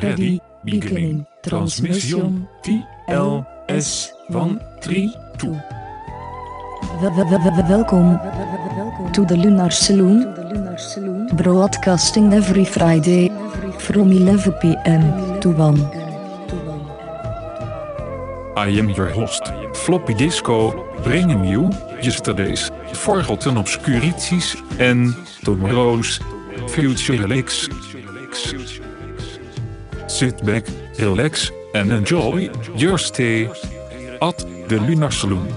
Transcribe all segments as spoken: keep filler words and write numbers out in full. Ready, beginning, transmission, T L S, one, three, two. Welcome to the Lunar Saloon, broadcasting every Friday from eleven p m to one. I am your host, Floppy Disco, bringing you yesterday's forgotten obscurities and tomorrow's future relics. Sit back, relax and enjoy your stay at the Lunar Saloon.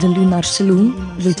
The Lunar Saloon with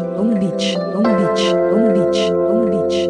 Long Beach, Long Beach, Long Beach, Long Beach, Long Beach.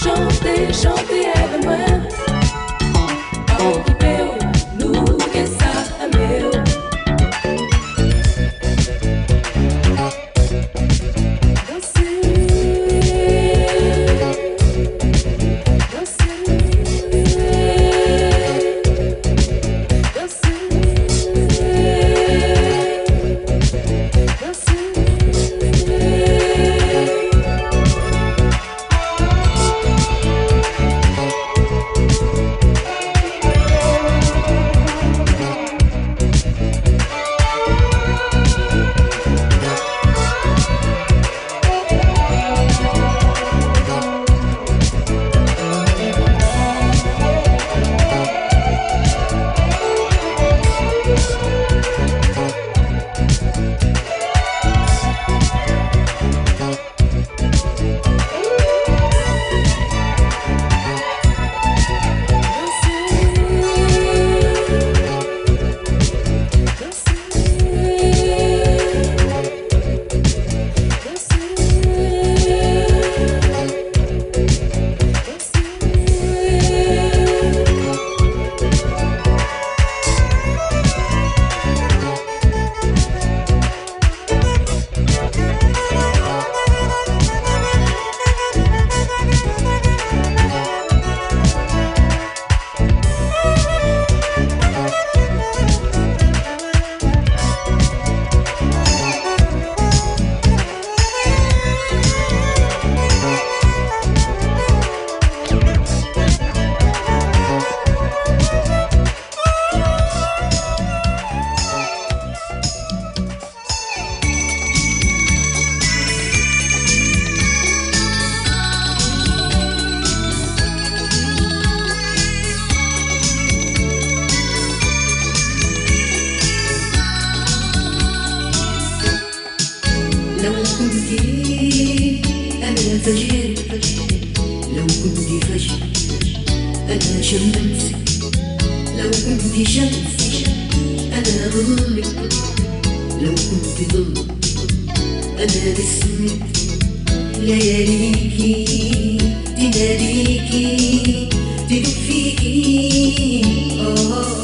Chantez, chantez avec moi. فجير لو كنت فجر أنا شمسك لو كنت شمس أنا ظلك لو كنت ظل أنا جسمك لياليكي تناديكي تدق فيكي آه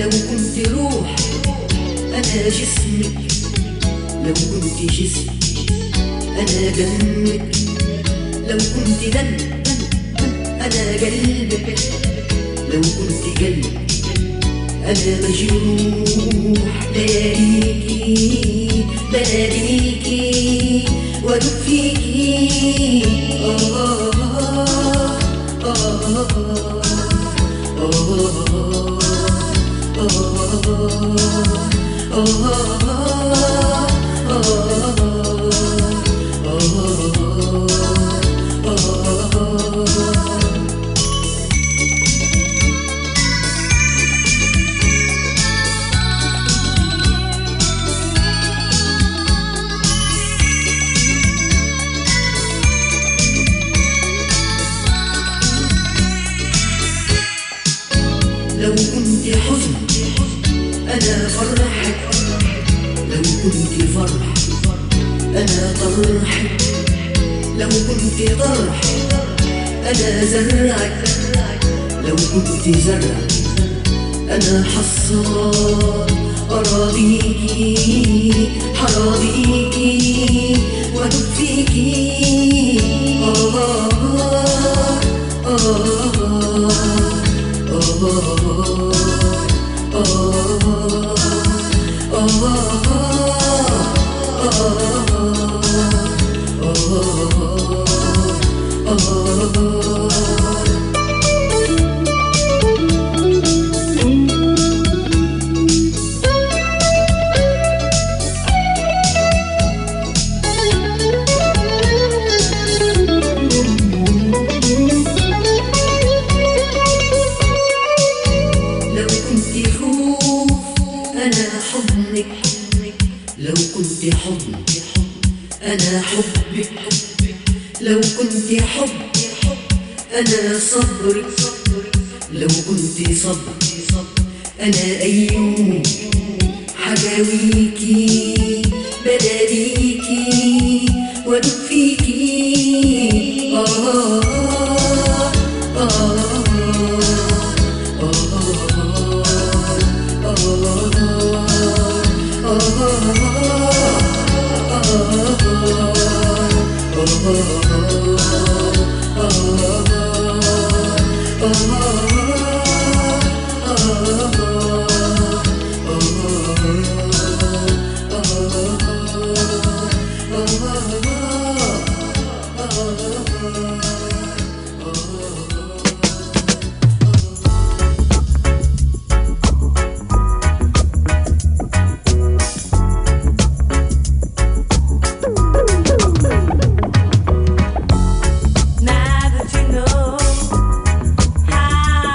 لو كنت روح أنا جسمك لو كنت جسم أنا دمك لو كنت دم أنا قلبك لو كنت قلب أنا مجروح لياليكي بناديكي وأدق فيكي آه آه آه آه Oh, oh, oh, oh. لو كنت طرح أنا زرعك لو كنت زرع أنا حصاد أراضيكي حراضيكي وأدق فيكي آه آه آه آه آه آه أنا صبرك لو كنت صبر أنا أيوم حجاويكي بناديكي وأدق فيكي آه آه آه آه آه آه Now that you know how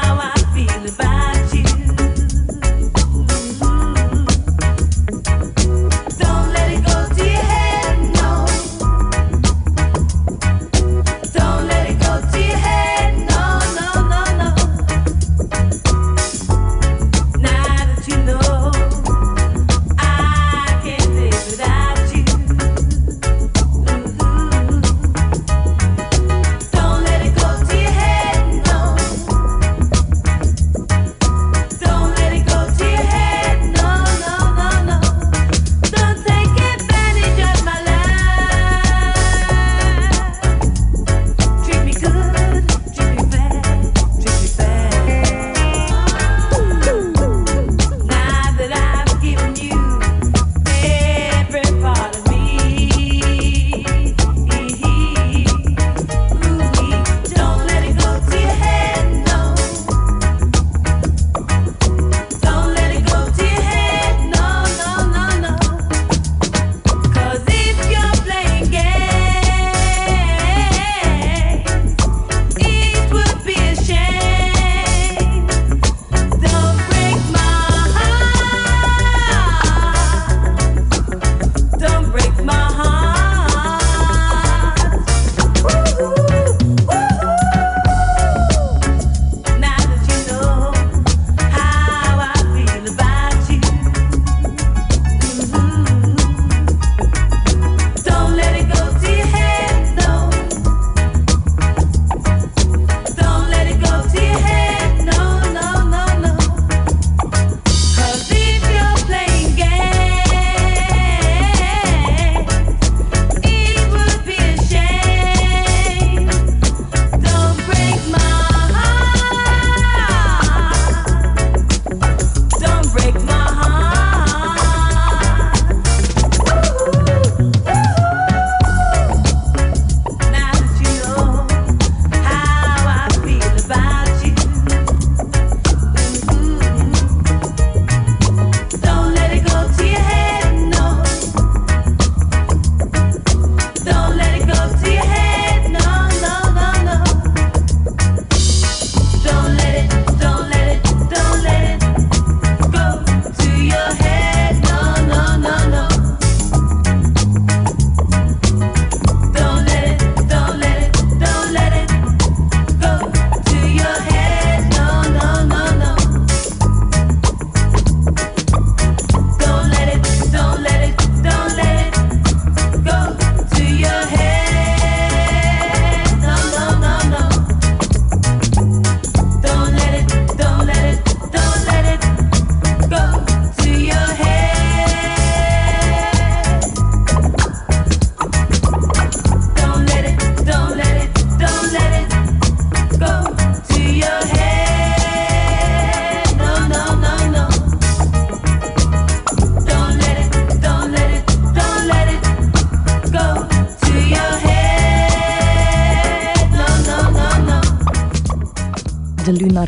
the Lunar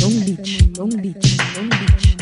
Long Beach, Long Beach, Long Beach, Long Beach.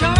Time.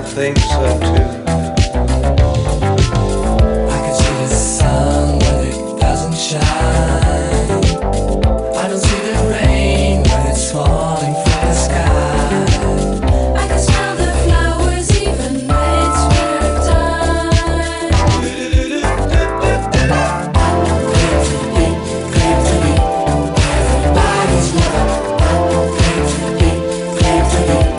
I think so too. I can see the sun when it doesn't shine. I don't see the rain when it's falling from the sky. I can smell the flowers even when it's winter time. Clear to the beat, clear to the beat. Everybody's love. Clear to the beat, clear to the beat.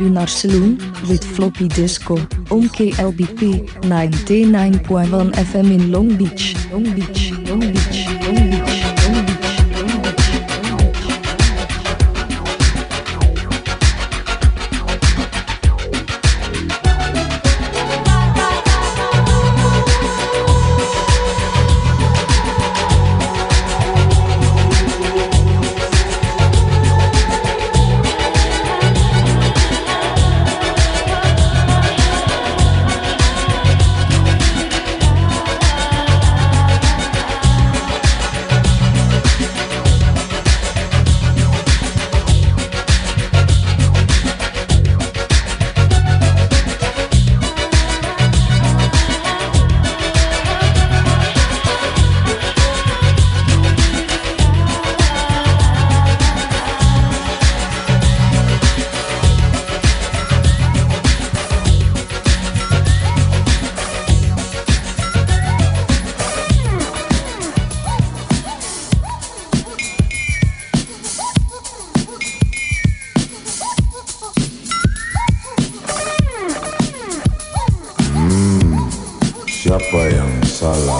Lunar Saloon with Floppy Disco on K L B P ninety-nine point one F M in Long Beach. Long Beach, Long Beach, Long Beach. Japayang Sala.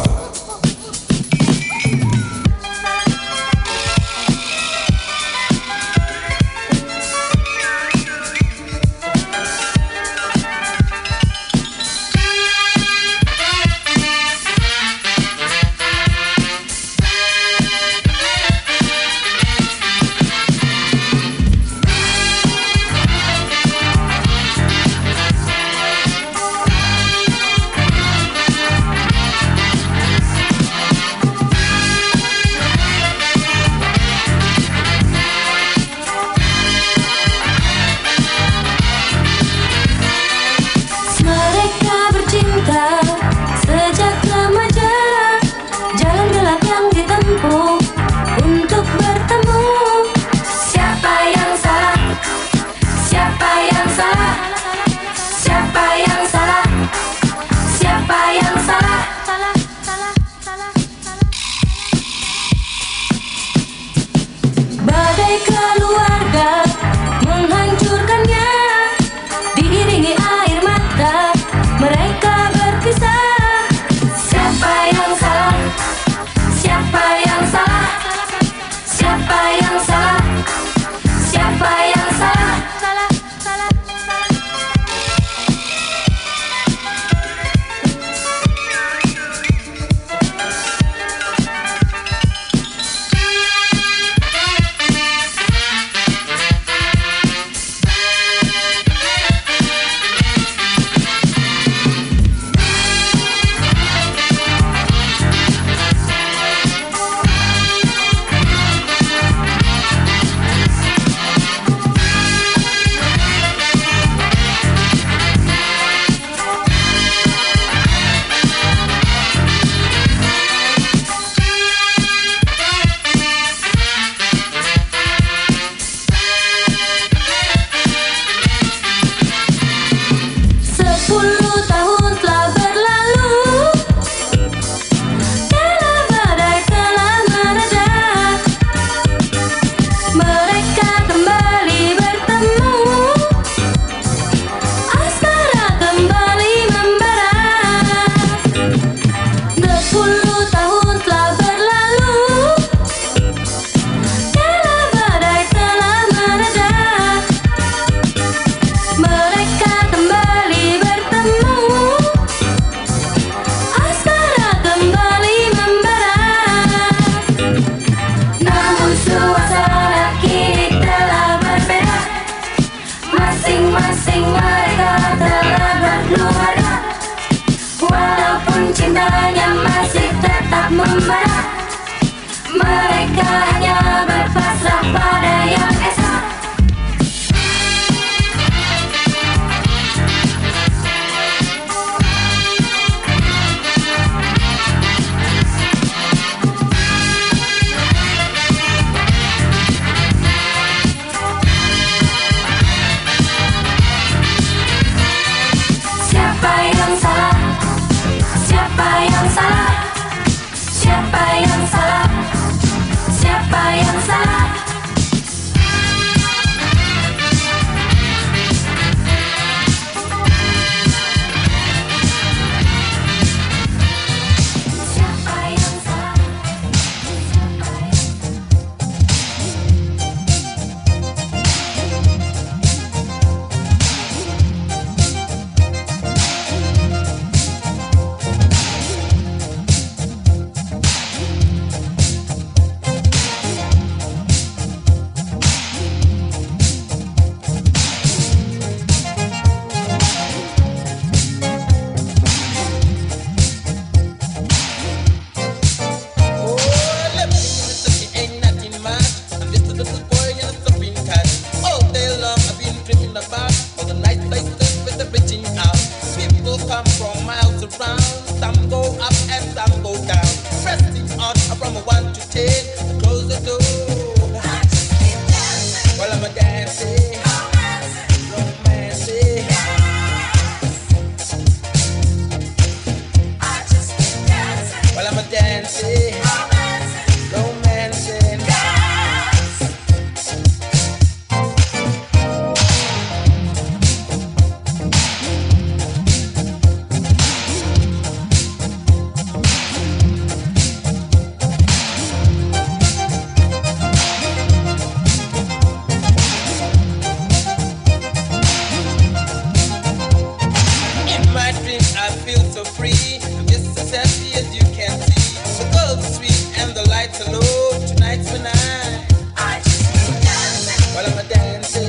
feel so free. This is as empty as you can see. The girls are sweet and the lights are low. Tonight's the night. I just keep dancing. While I'm a dancing.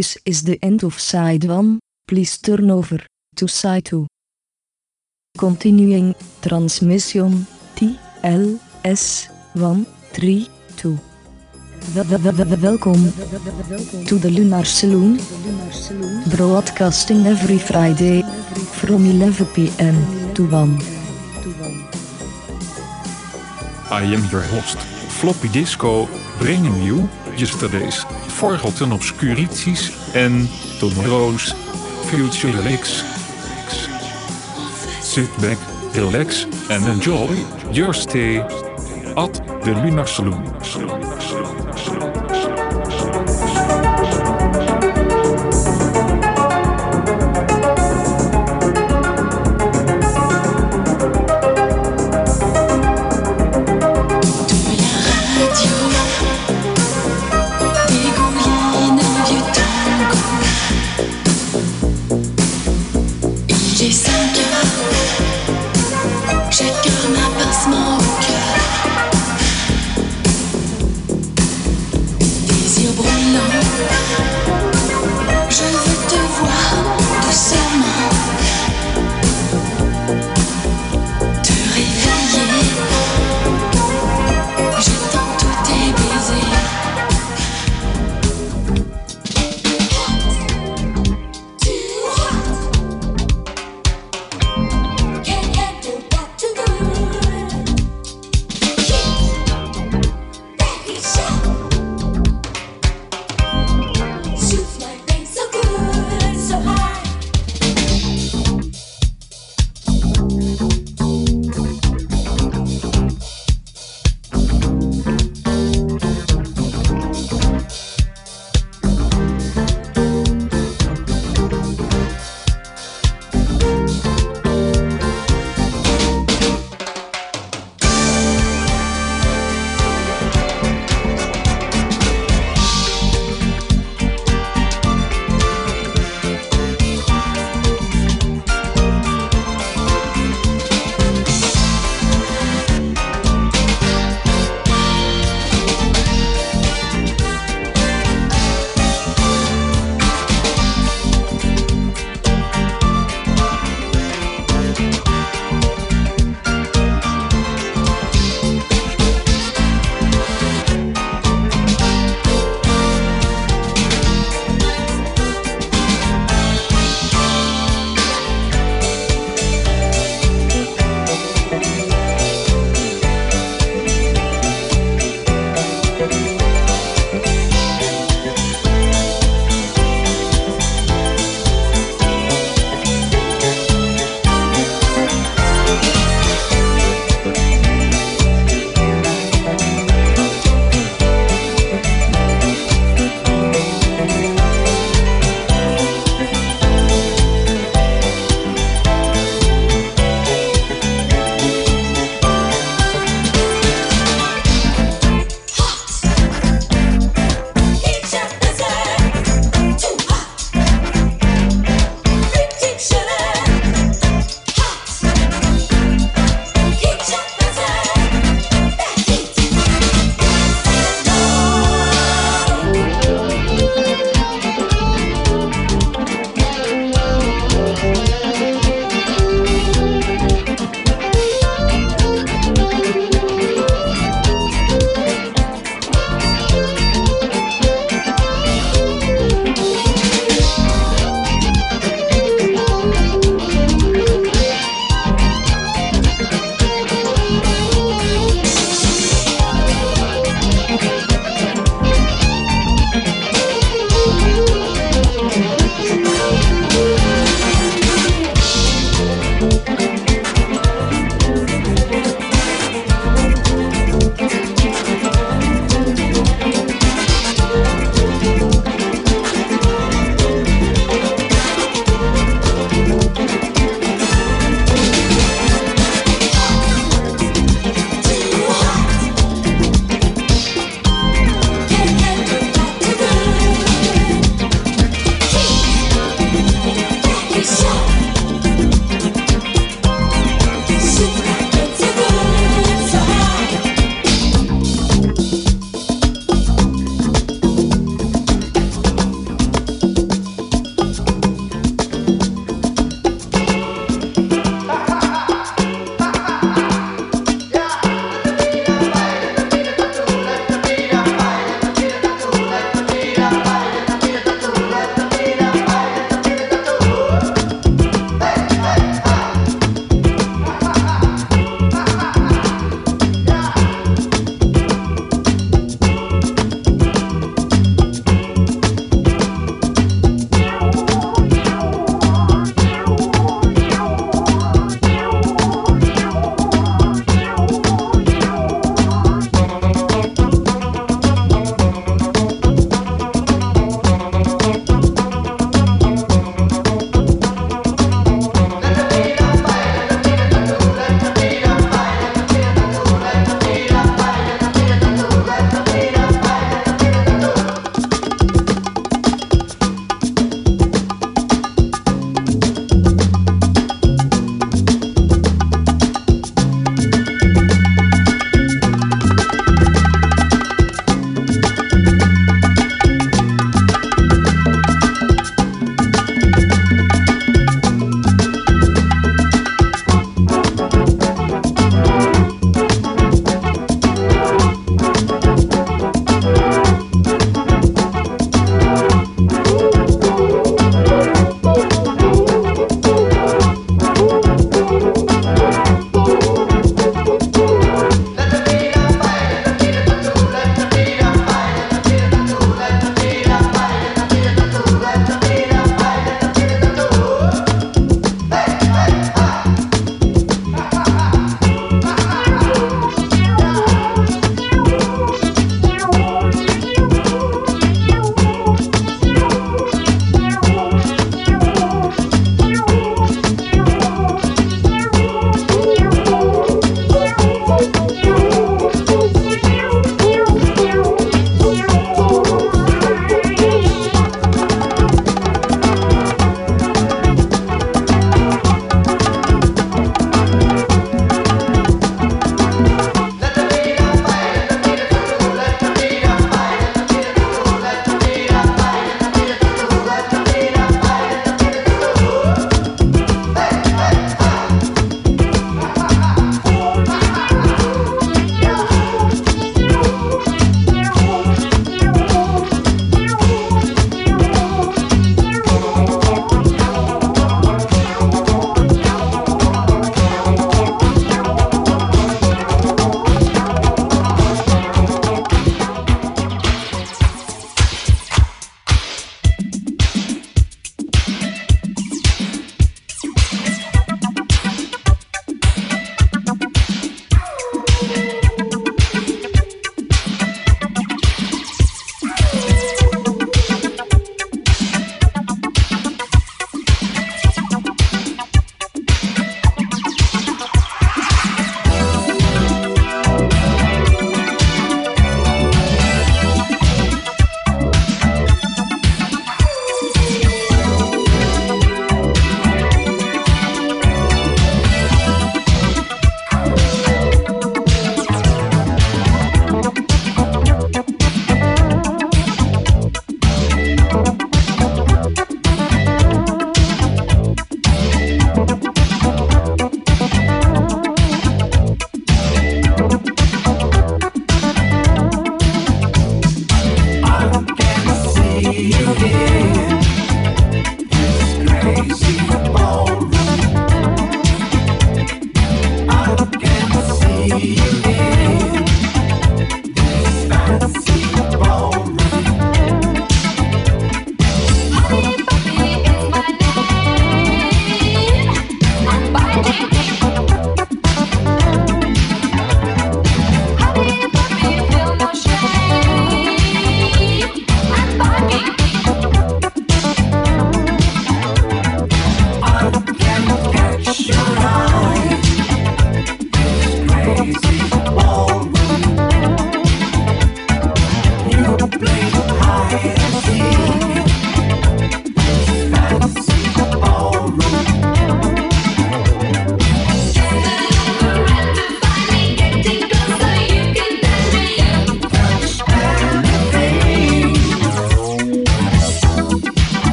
This is the end of side one, please turn over to side two. Continuing transmission T L S one three two. Welcome to the Lunar Saloon, broadcasting every Friday from eleven p m to one. I am your host, Floppy Disco, bringing you yesterday's Forgotten Obscurities en Tomorrow's Future Relics. Sit back, relax and enjoy your stay at the Lunar Saloon. Chacun un pincement au cœur.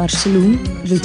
Lunar Saloon with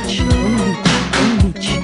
Long Beach. Long Beach. Love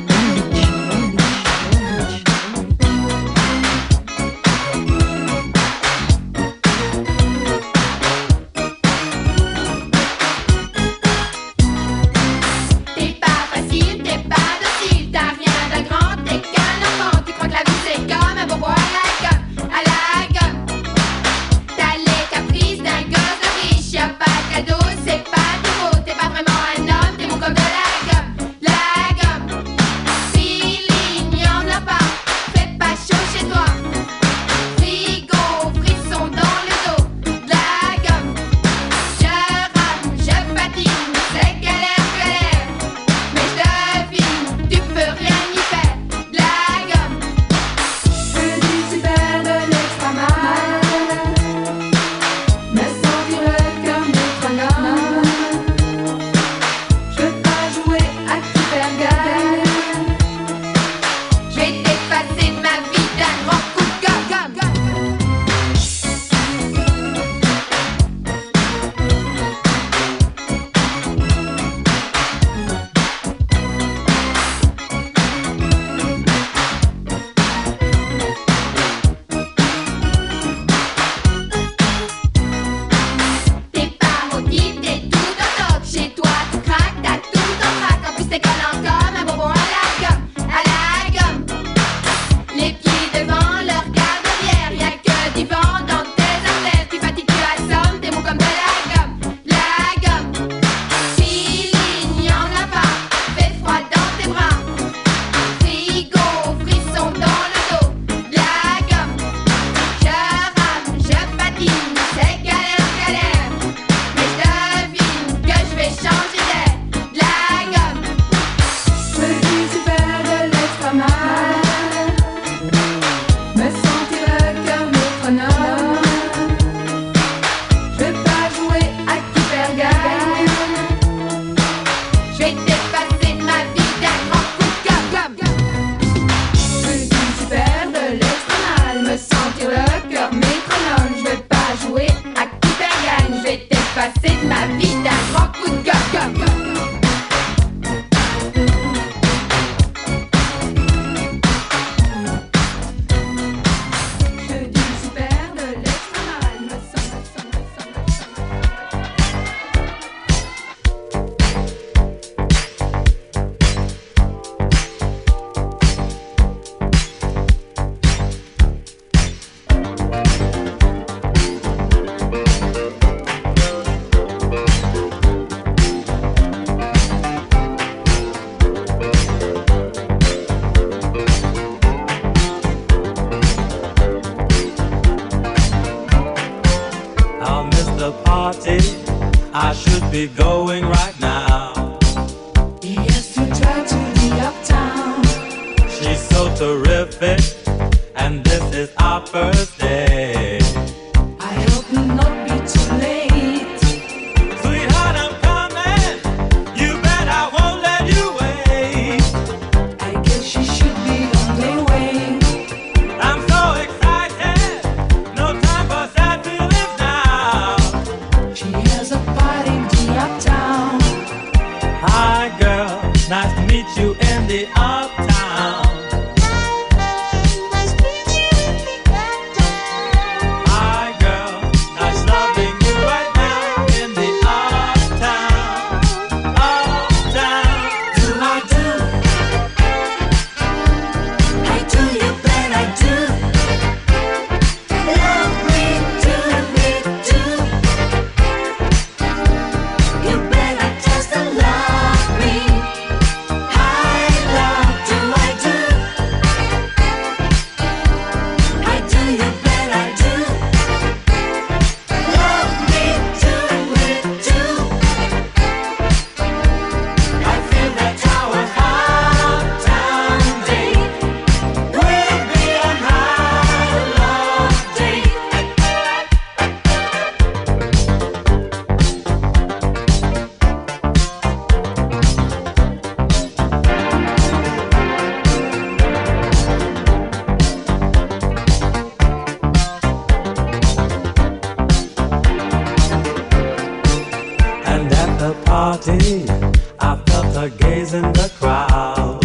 her gaze in the crowd.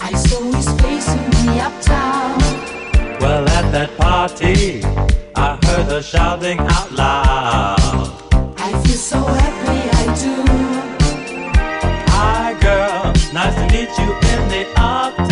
I saw his face in the uptown. Well, at that party, I heard her shouting out loud. I feel so happy, I do. Hi, girl, nice to meet you in the uptown.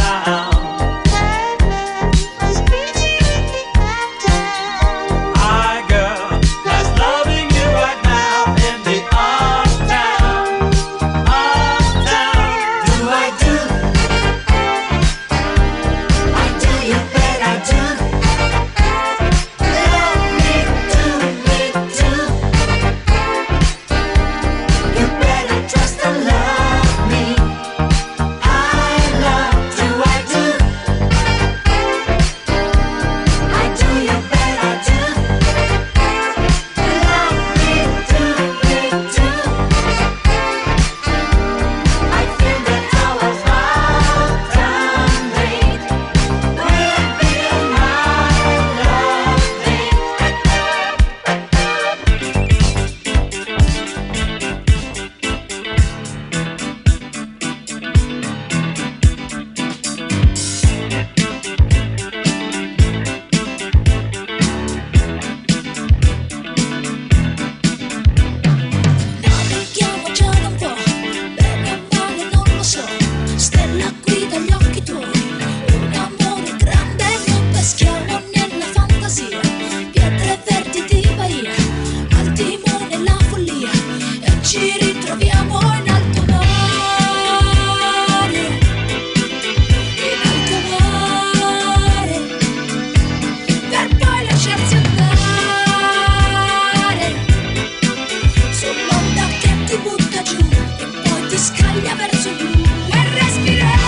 Poi ti scaglia verso tu e respirare.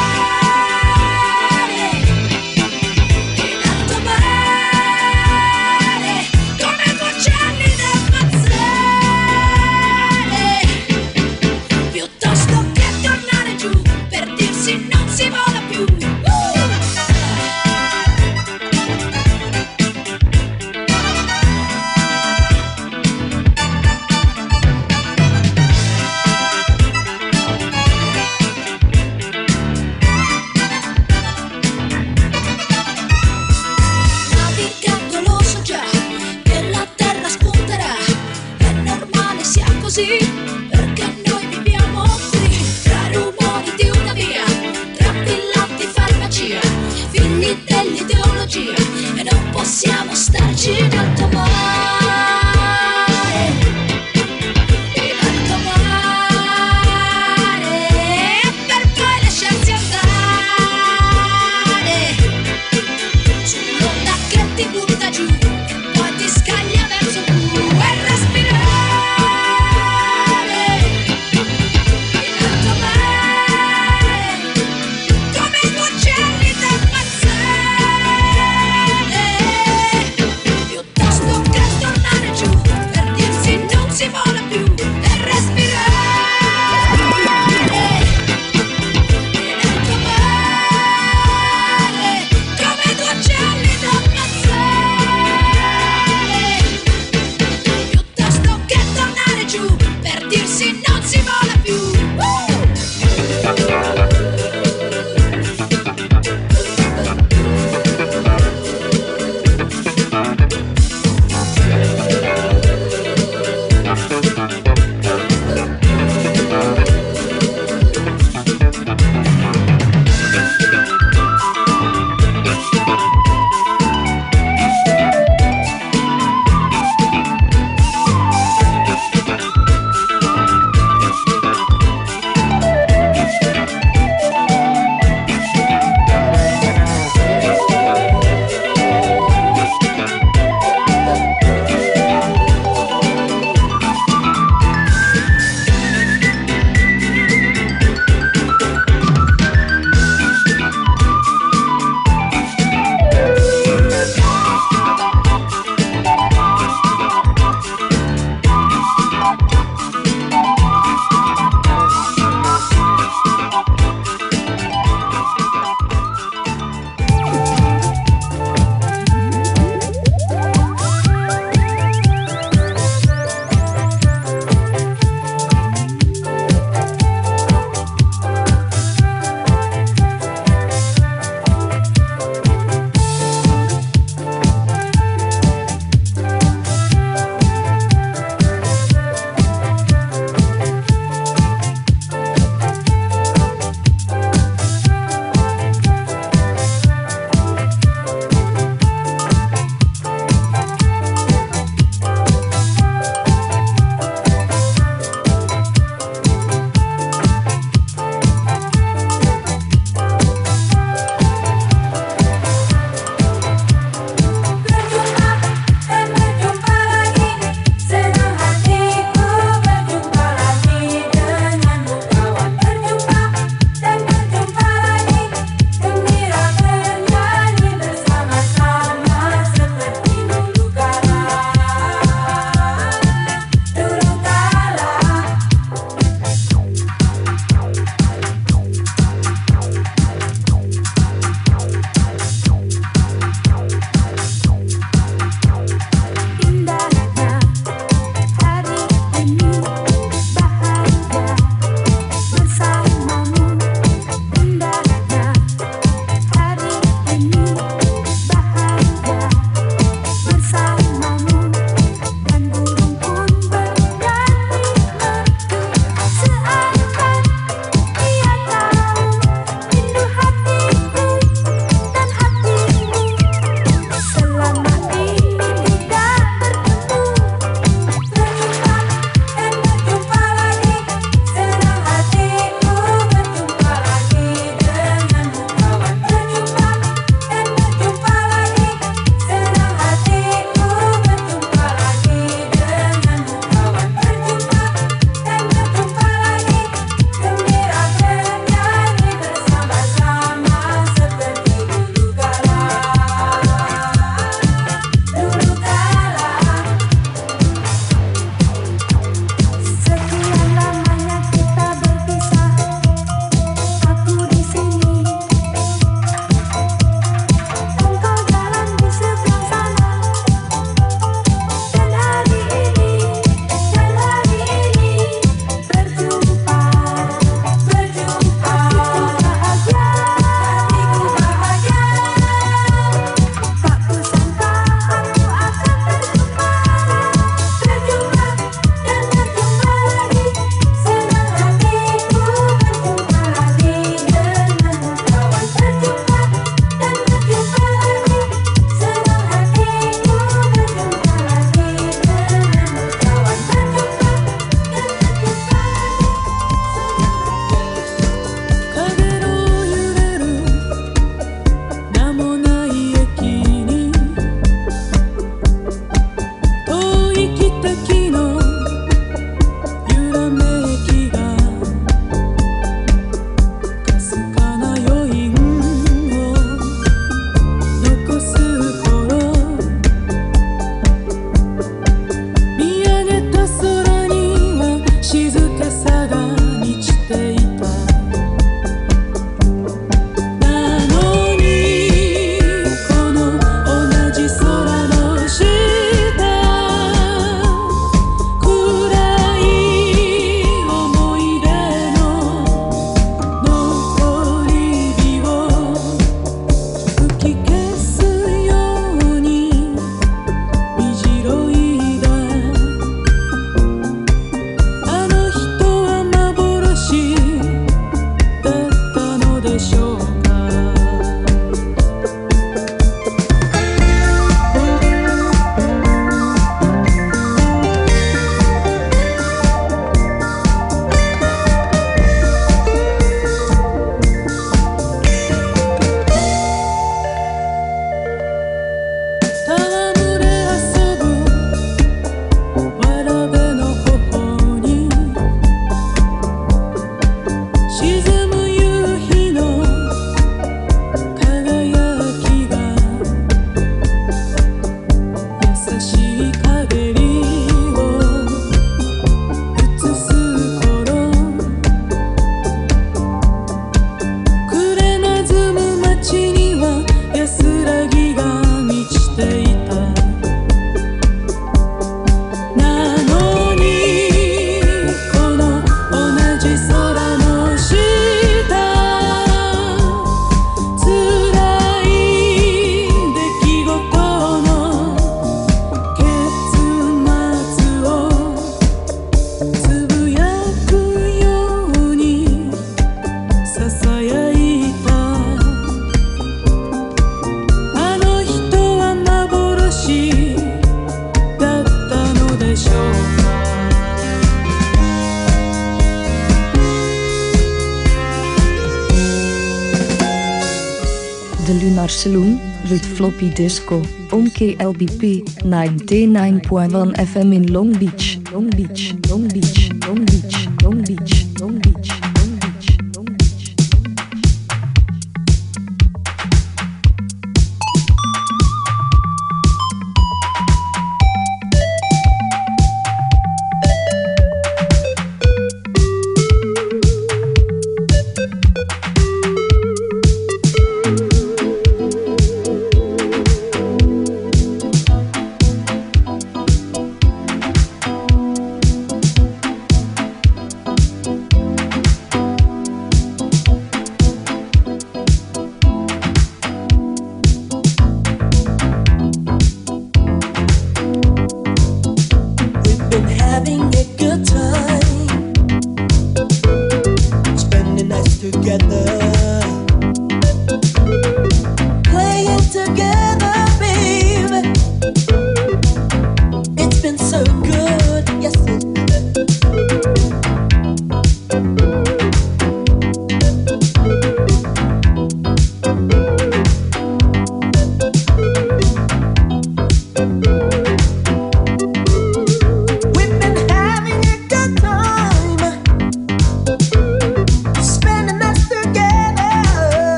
The Lunar Saloon, with Floppy Disco, on K L B P, ninety-nine point one F M in Long Beach, Long Beach, Long Beach, Long Beach, Long Beach, Long Beach, Long Beach, Long Beach, Long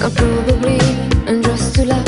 I'll probably undress to lie.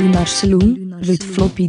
Lunar Saloon with Floppy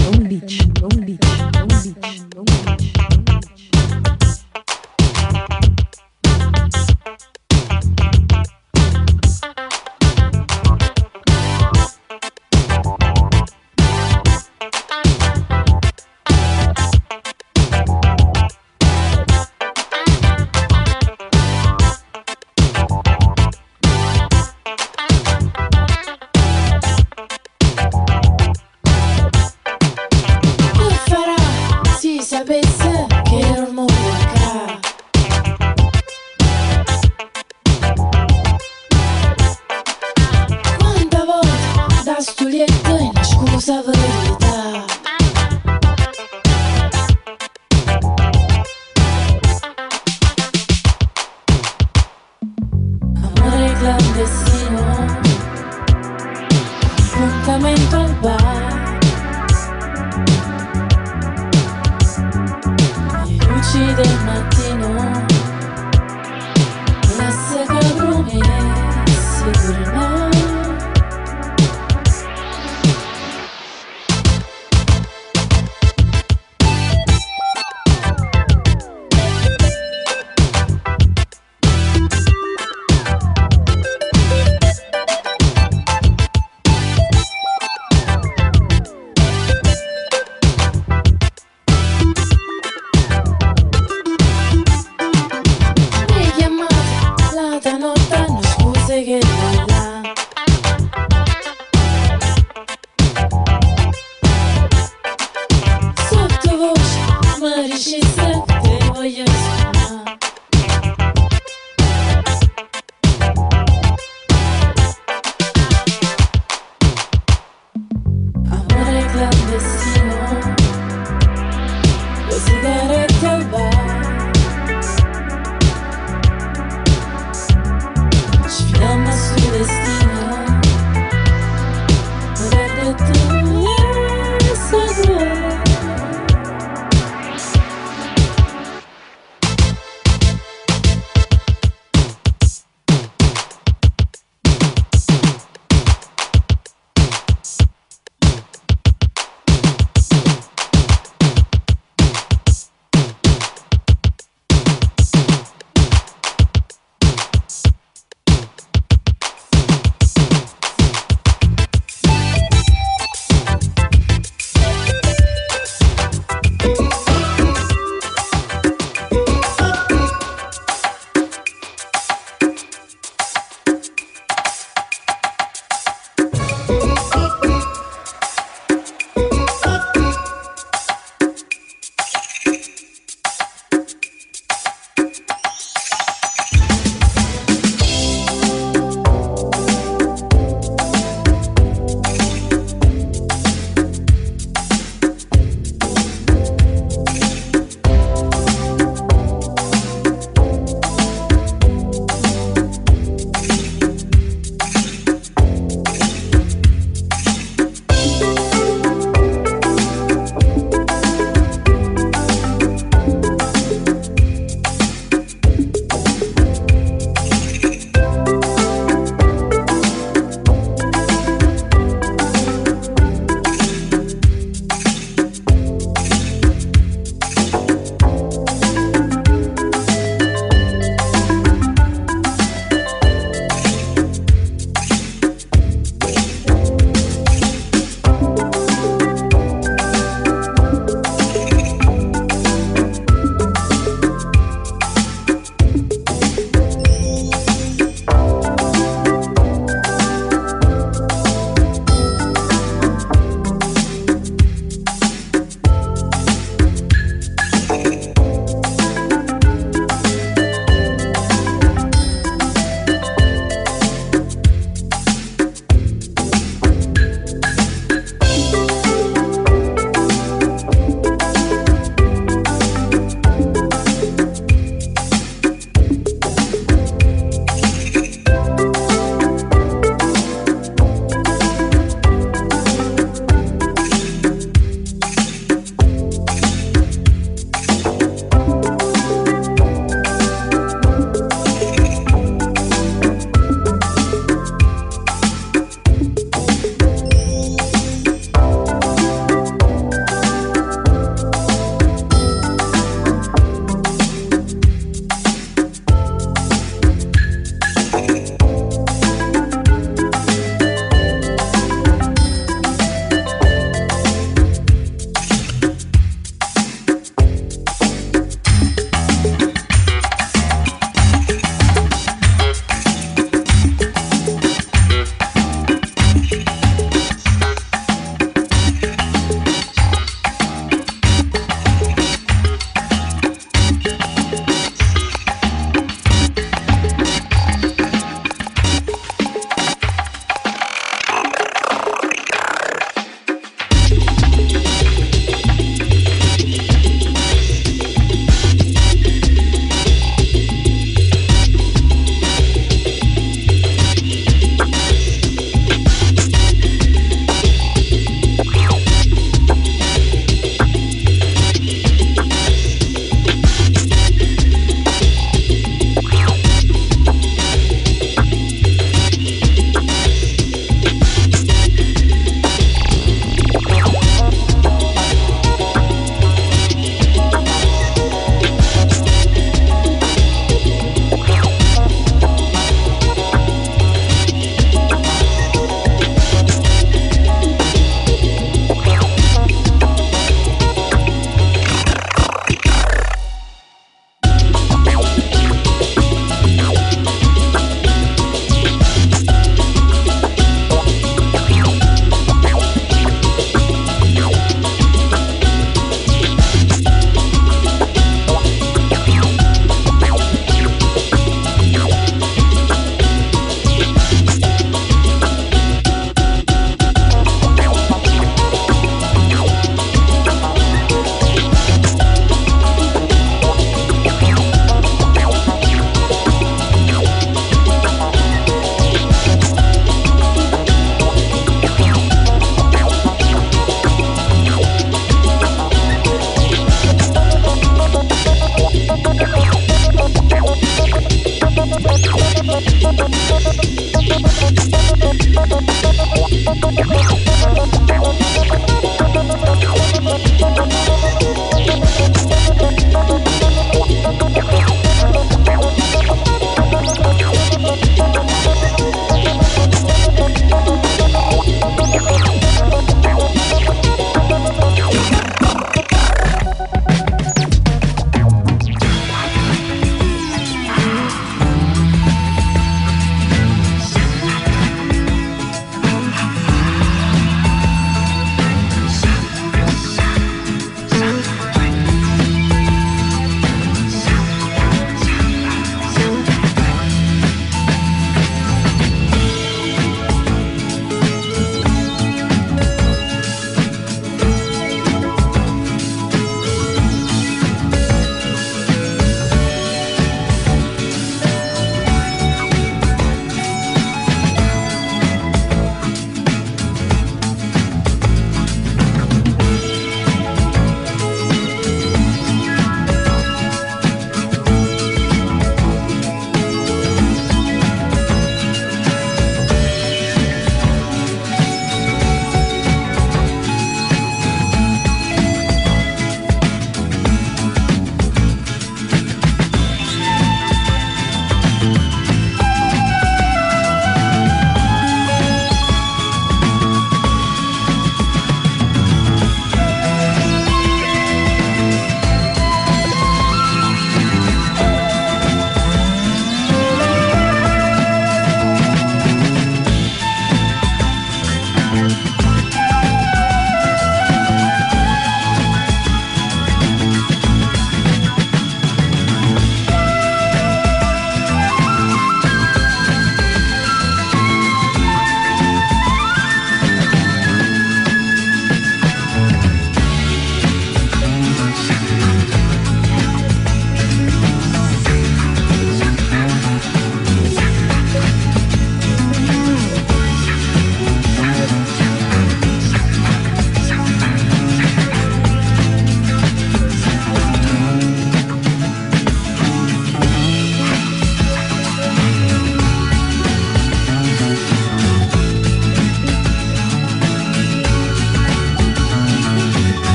Long Beach, Long Beach, Long Beach, Long Beach.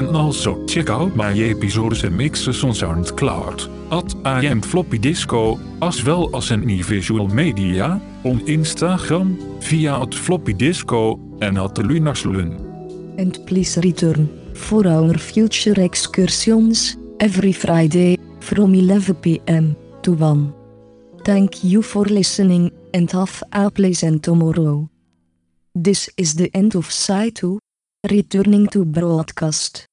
can also check out my episodes and mixes on SoundCloud, at I Am Floppy Disco, as well as in visual media, on Instagram, via at Floppy Disco, and at the Lunar Saloon. And please return, for our future excursions, every Friday, from eleven p m to one. Thank you for listening, and have a pleasant tomorrow. This is the end of Side two. Returning to broadcast.